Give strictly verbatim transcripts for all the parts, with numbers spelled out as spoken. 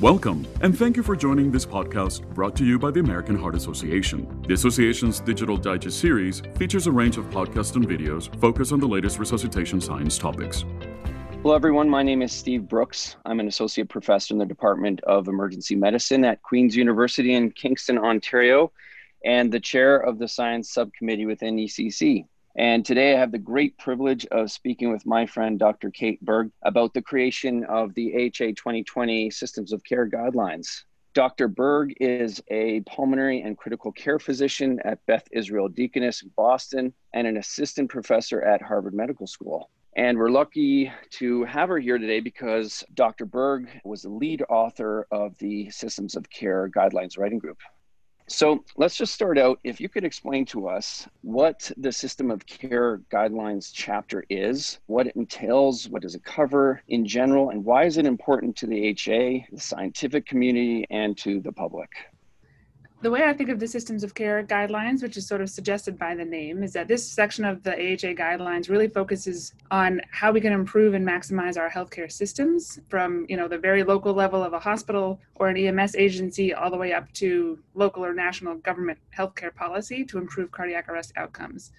Welcome, and thank you for joining this podcast brought to you by the American Heart Association. The association's Digital Digest series features a range of podcasts and videos focused on the latest resuscitation science topics. Hello, everyone. My name is Steve Brooks. I'm an associate professor in the Department of Emergency Medicine at Queen's University in Kingston, Ontario, and the chair of the science subcommittee within E C C. And today I have the great privilege of speaking with my friend, Doctor Kate Berg, about the creation of the A H A twenty twenty Systems of Care Guidelines. Doctor Berg is a pulmonary and critical care physician at Beth Israel Deaconess in Boston and an assistant professor at Harvard Medical School. And we're lucky to have her here today because Doctor Berg was the lead author of the Systems of Care Guidelines Writing Group. So let's just start out. If you could explain to us what the System of Care Guidelines chapter is, what it entails, what does it cover in general, and why is it important to the H A, the scientific community, and to the public? The way I think of the Systems of Care Guidelines, which is sort of suggested by the name, is that this section of the A H A guidelines really focuses on how we can improve and maximize our healthcare systems from, you know, the very local level of a hospital or an E M S agency all the way up to local or national government healthcare policy to improve cardiac arrest outcomes.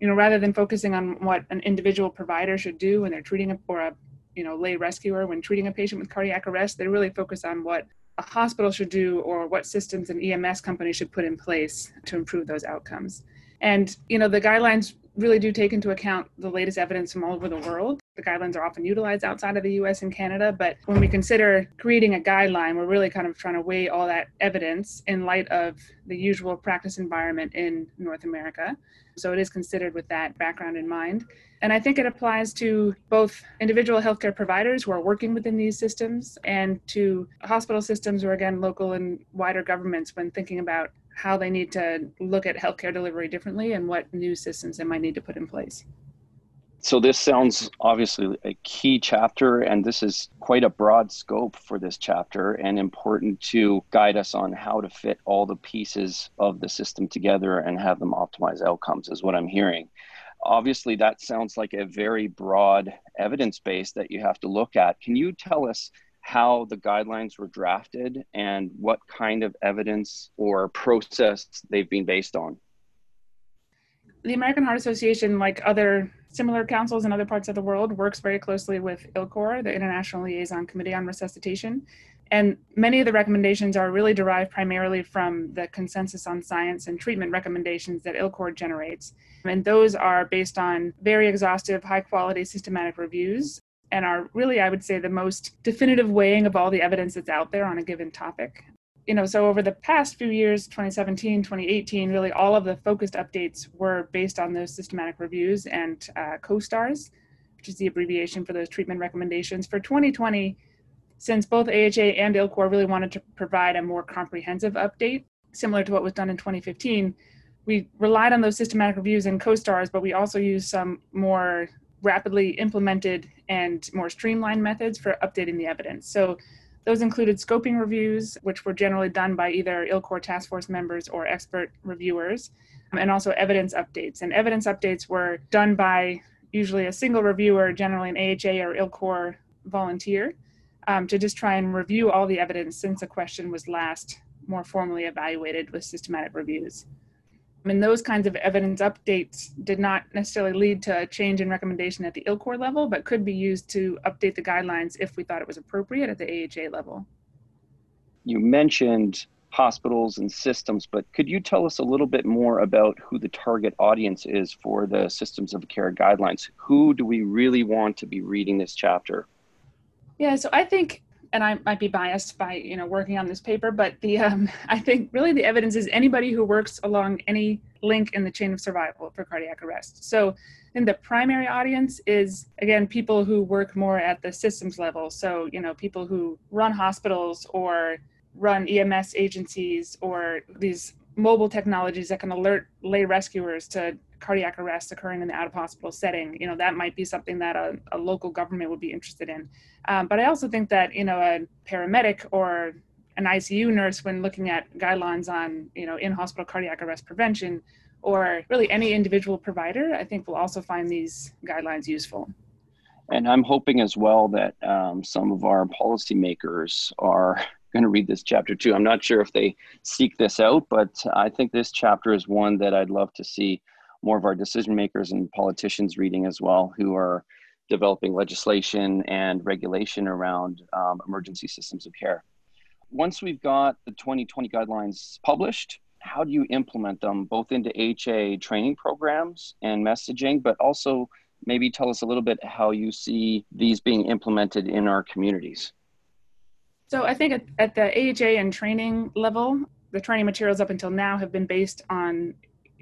You know, rather than focusing on what an individual provider should do when they're treating a, or a, you know, lay rescuer when treating a patient with cardiac arrest, they really focus on what a hospital should do or what systems an E M S company should put in place to improve those outcomes. And, you know, the guidelines really do take into account the latest evidence from all over the world. The guidelines are often utilized outside of the U S and Canada, but when we consider creating a guideline, we're really kind of trying to weigh all that evidence in light of the usual practice environment in North America. So it is considered with that background in mind. And I think it applies to both individual healthcare providers who are working within these systems and to hospital systems or, again, local and wider governments when thinking about how they need to look at healthcare delivery differently and what new systems they might need to put in place. So this sounds obviously a key chapter, and this is quite a broad scope for this chapter and important to guide us on how to fit all the pieces of the system together and have them optimize outcomes is what I'm hearing. Obviously, that sounds like a very broad evidence base that you have to look at. Can you tell us how the guidelines were drafted and what kind of evidence or process they've been based on? The American Heart Association, like other similar councils in other parts of the world, works very closely with ILCOR, the International Liaison Committee on Resuscitation. And many of the recommendations are really derived primarily from the Consensus on Science and Treatment recommendations that ILCOR generates. And those are based on very exhaustive, high-quality, systematic reviews and are really, I would say, the most definitive weighing of all the evidence that's out there on a given topic. You know, so over the past few years, twenty seventeen, twenty eighteen, really all of the focused updates were based on those systematic reviews and uh, COSTARS, which is the abbreviation for those treatment recommendations. For twenty twenty, since both A H A and ILCOR really wanted to provide a more comprehensive update, similar to what was done in twenty fifteen, we relied on those systematic reviews and COSTARS, but we also used some more rapidly implemented and more streamlined methods for updating the evidence. So those included scoping reviews, which were generally done by either ILCOR task force members or expert reviewers, and also evidence updates. And evidence updates were done by usually a single reviewer, generally an A H A or ILCOR volunteer, um, to just try and review all the evidence since a question was last more formally evaluated with systematic reviews. I mean, those kinds of evidence updates did not necessarily lead to a change in recommendation at the ILCOR level, but could be used to update the guidelines if we thought it was appropriate at the A H A level. You mentioned hospitals and systems, but could you tell us a little bit more about who the target audience is for the Systems of Care guidelines? Who do we really want to be reading this chapter? Yeah, so I think, and I might be biased by, you know, working on this paper, but the um, I think really the evidence is anybody who works along any link in the chain of survival for cardiac arrest. So then the primary audience is, again, people who work more at the systems level. So, you know, people who run hospitals or run E M S agencies or these mobile technologies that can alert lay rescuers to cardiac arrest occurring in the out-of-hospital setting. You know, that might be something that a, a local government would be interested in. Um, but I also think that, you know, a paramedic or an I C U nurse, when looking at guidelines on, you know, in-hospital cardiac arrest prevention, or really any individual provider, I think will also find these guidelines useful. And I'm hoping as well that um, some of our policymakers are going to read this chapter too. I'm not sure if they seek this out, but I think this chapter is one that I'd love to see more of our decision makers and politicians reading as well, who are developing legislation and regulation around um, emergency systems of care. Once we've got the twenty twenty guidelines published, how do you implement them both into H A training programs and messaging, but also maybe tell us a little bit how you see these being implemented in our communities? So I think at, at the A H A and training level, the training materials up until now have been based on,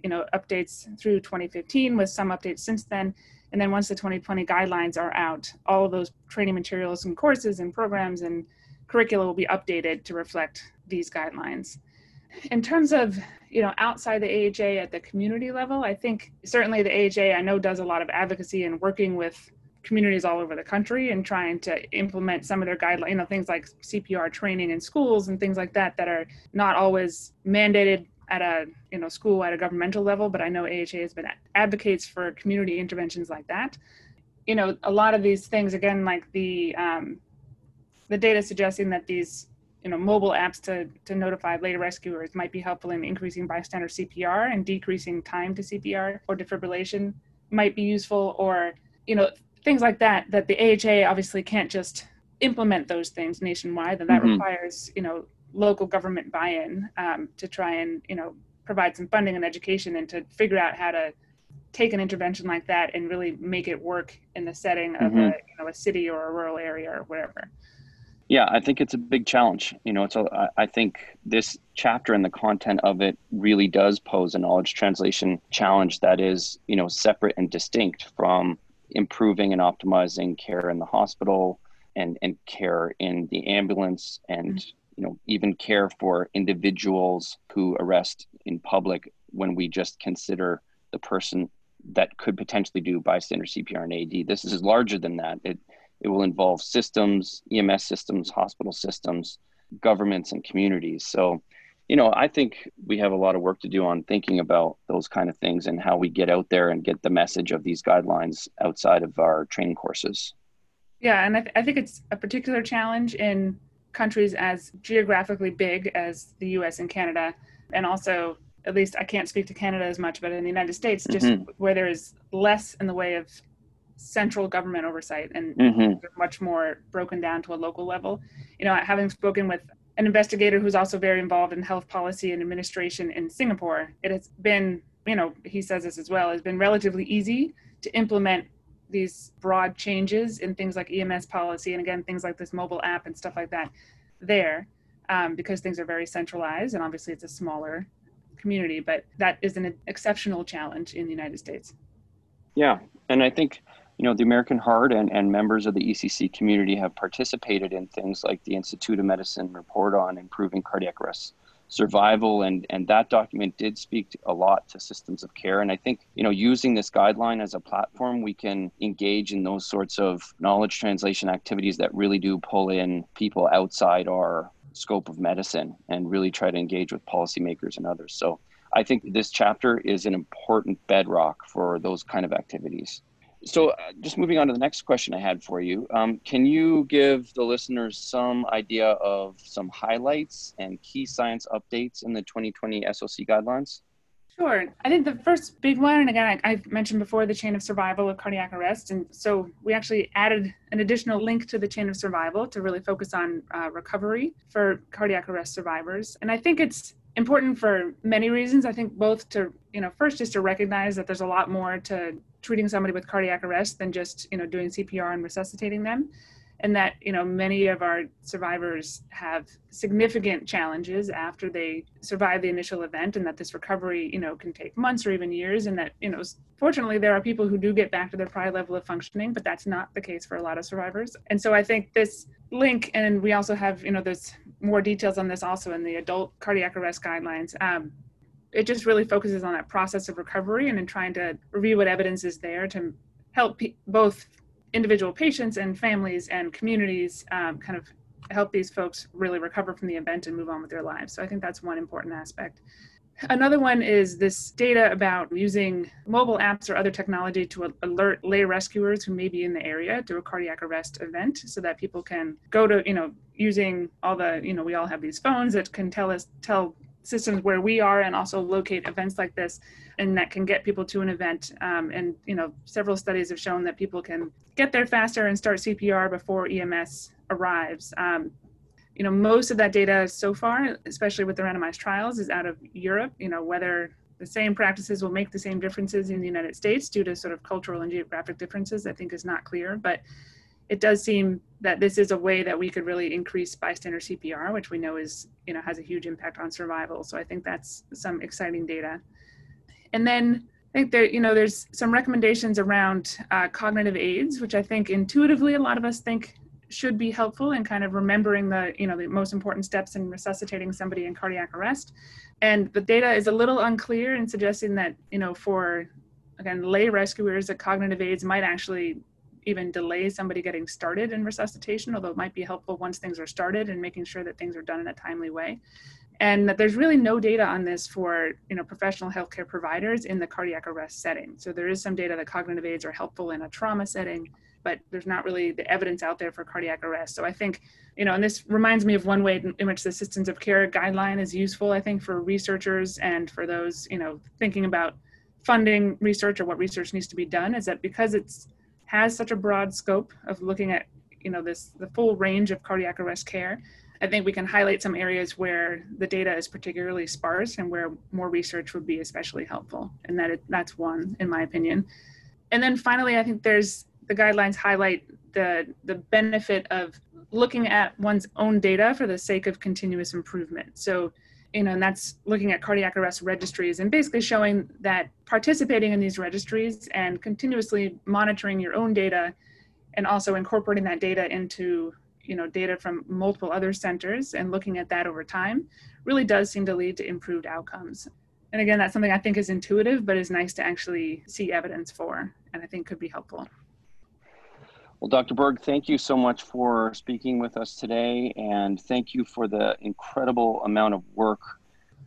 you know, updates through twenty fifteen with some updates since then. And then once the twenty twenty guidelines are out, all of those training materials and courses and programs and curricula will be updated to reflect these guidelines. In terms of, you know, outside the A H A at the community level, I think certainly the A H A I know does a lot of advocacy and working with communities all over the country and trying to implement some of their guidelines, you know, things like C P R training in schools and things like that, that are not always mandated at a, you know, school at a governmental level. But I know A H A has been advocates for community interventions like that. You know, a lot of these things, again, like the, um, the data suggesting that these, you know, mobile apps to, to notify later rescuers might be helpful in increasing bystander C P R and decreasing time to C P R or defibrillation might be useful, or, you know, things like that, that the A H A obviously can't just implement those things nationwide, and that mm-hmm. requires, you know, local government buy-in um, to try and, you know, provide some funding and education and to figure out how to take an intervention like that and really make it work in the setting of mm-hmm. a, you know, a city or a rural area or whatever. Yeah, I think it's a big challenge. You know, it's a, I think this chapter and the content of it really does pose a knowledge translation challenge that is, you know, separate and distinct from improving and optimizing care in the hospital and, and care in the ambulance and, mm-hmm. you know, even care for individuals who arrest in public when we just consider the person that could potentially do bystander C P R and A E D. This is larger than that. It, It will involve systems, E M S systems, hospital systems, governments, and communities. So, you know, I think we have a lot of work to do on thinking about those kind of things and how we get out there and get the message of these guidelines outside of our training courses. Yeah, and I, th- I think it's a particular challenge in countries as geographically big as the U S and Canada, and also, at least I can't speak to Canada as much, but in the United States, just mm-hmm. where there is less in the way of central government oversight and mm-hmm. much more broken down to a local level. You know, having spoken with an investigator who's also very involved in health policy and administration in Singapore, it has been, you know, he says this as well, it's been relatively easy to implement these broad changes in things like E M S policy and, again, things like this mobile app and stuff like that there, um, because things are very centralized and obviously it's a smaller community, but that is an exceptional challenge in the United States. Yeah, and I think, you know, the American Heart and, and members of the E C C community have participated in things like the Institute of Medicine report on improving cardiac arrest survival. And, and that document did speak a lot to systems of care. And I think, you know, using this guideline as a platform, we can engage in those sorts of knowledge translation activities that really do pull in people outside our scope of medicine and really try to engage with policymakers and others. So I think this chapter is an important bedrock for those kind of activities. So just moving on to the next question I had for you, um, can you give the listeners some idea of some highlights and key science updates in the twenty twenty S O C guidelines? Sure. I think the first big one, and again, I, I mentioned before, the chain of survival of cardiac arrest. And so we actually added an additional link to the chain of survival to really focus on uh, recovery for cardiac arrest survivors. And I think it's important for many reasons. I think both to, you know, first just to recognize that there's a lot more to treating somebody with cardiac arrest than just, you know, doing C P R and resuscitating them. And that, you know, many of our survivors have significant challenges after they survive the initial event, and that this recovery, you know, can take months or even years. And that, you know, fortunately, there are people who do get back to their prior level of functioning, but that's not the case for a lot of survivors. And so I think this link, and we also have, you know, there's more details on this also in the adult cardiac arrest guidelines. Um, It just really focuses on that process of recovery and in trying to review what evidence is there to help pe- both individual patients and families and communities um, kind of help these folks really recover from the event and move on with their lives. So I think that's one important aspect. Another one is this data about using mobile apps or other technology to alert lay rescuers who may be in the area to a cardiac arrest event, so that people can go to, you know, using all the, you know, we all have these phones that can tell us, tell systems where we are and also locate events like this, and that can get people to an event. Um, and, you know, several studies have shown that people can get there faster and start C P R before E M S arrives. Um, You know, most of that data so far, especially with the randomized trials, is out of Europe. You know, whether the same practices will make the same differences in the United States due to sort of cultural and geographic differences, I think is not clear. But it does seem that this is a way that we could really increase bystander C P R, which we know is, you know, has a huge impact on survival. So I think that's some exciting data. And then I think there, you know, there's some recommendations around uh, cognitive aids, which I think intuitively a lot of us think should be helpful in kind of remembering the, you know, the most important steps in resuscitating somebody in cardiac arrest. And the data is a little unclear in suggesting that, you know, for, again, lay rescuers, that cognitive aids might actually even delay somebody getting started in resuscitation, although it might be helpful once things are started and making sure that things are done in a timely way. And that there's really no data on this for, you know, professional healthcare providers in the cardiac arrest setting. So there is some data that cognitive aids are helpful in a trauma setting, but there's not really the evidence out there for cardiac arrest. So I think, you know, and this reminds me of one way in which the systems of care guideline is useful, I think, for researchers and for those, you know, thinking about funding research or what research needs to be done, is that because it's has such a broad scope of looking at, you know, this, the full range of cardiac arrest care, I think we can highlight some areas where the data is particularly sparse and where more research would be especially helpful. And that it, that's one, in my opinion. And then finally, I think there's, the guidelines highlight the, the benefit of looking at one's own data for the sake of continuous improvement. So, you know, and that's looking at cardiac arrest registries and basically showing that participating in these registries and continuously monitoring your own data and also incorporating that data into, you know, data from multiple other centers and looking at that over time really does seem to lead to improved outcomes. And again, that's something I think is intuitive, but is nice to actually see evidence for, and I think could be helpful. Well, Doctor Berg, thank you so much for speaking with us today, and thank you for the incredible amount of work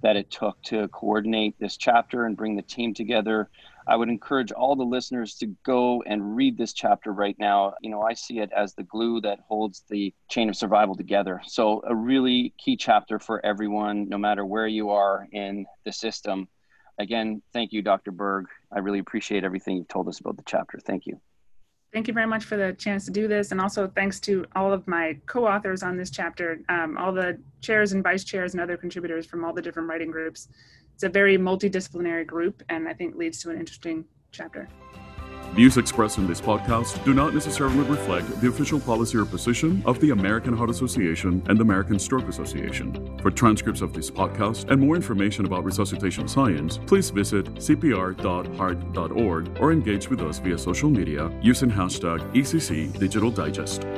that it took to coordinate this chapter and bring the team together. I would encourage all the listeners to go and read this chapter right now. You know, I see it as the glue that holds the chain of survival together. So a really key chapter for everyone, no matter where you are in the system. Again, thank you, Doctor Berg. I really appreciate everything you've told us about the chapter. Thank you. Thank you very much for the chance to do this. And also thanks to all of my co-authors on this chapter, um, all the chairs and vice chairs and other contributors from all the different writing groups. It's a very multidisciplinary group, and I think leads to an interesting chapter. Views expressed in this podcast do not necessarily reflect the official policy or position of the American Heart Association and the American Stroke Association. For transcripts of this podcast and more information about resuscitation science, please visit c p r dot heart dot org or engage with us via social media using hashtag E C C Digital Digest.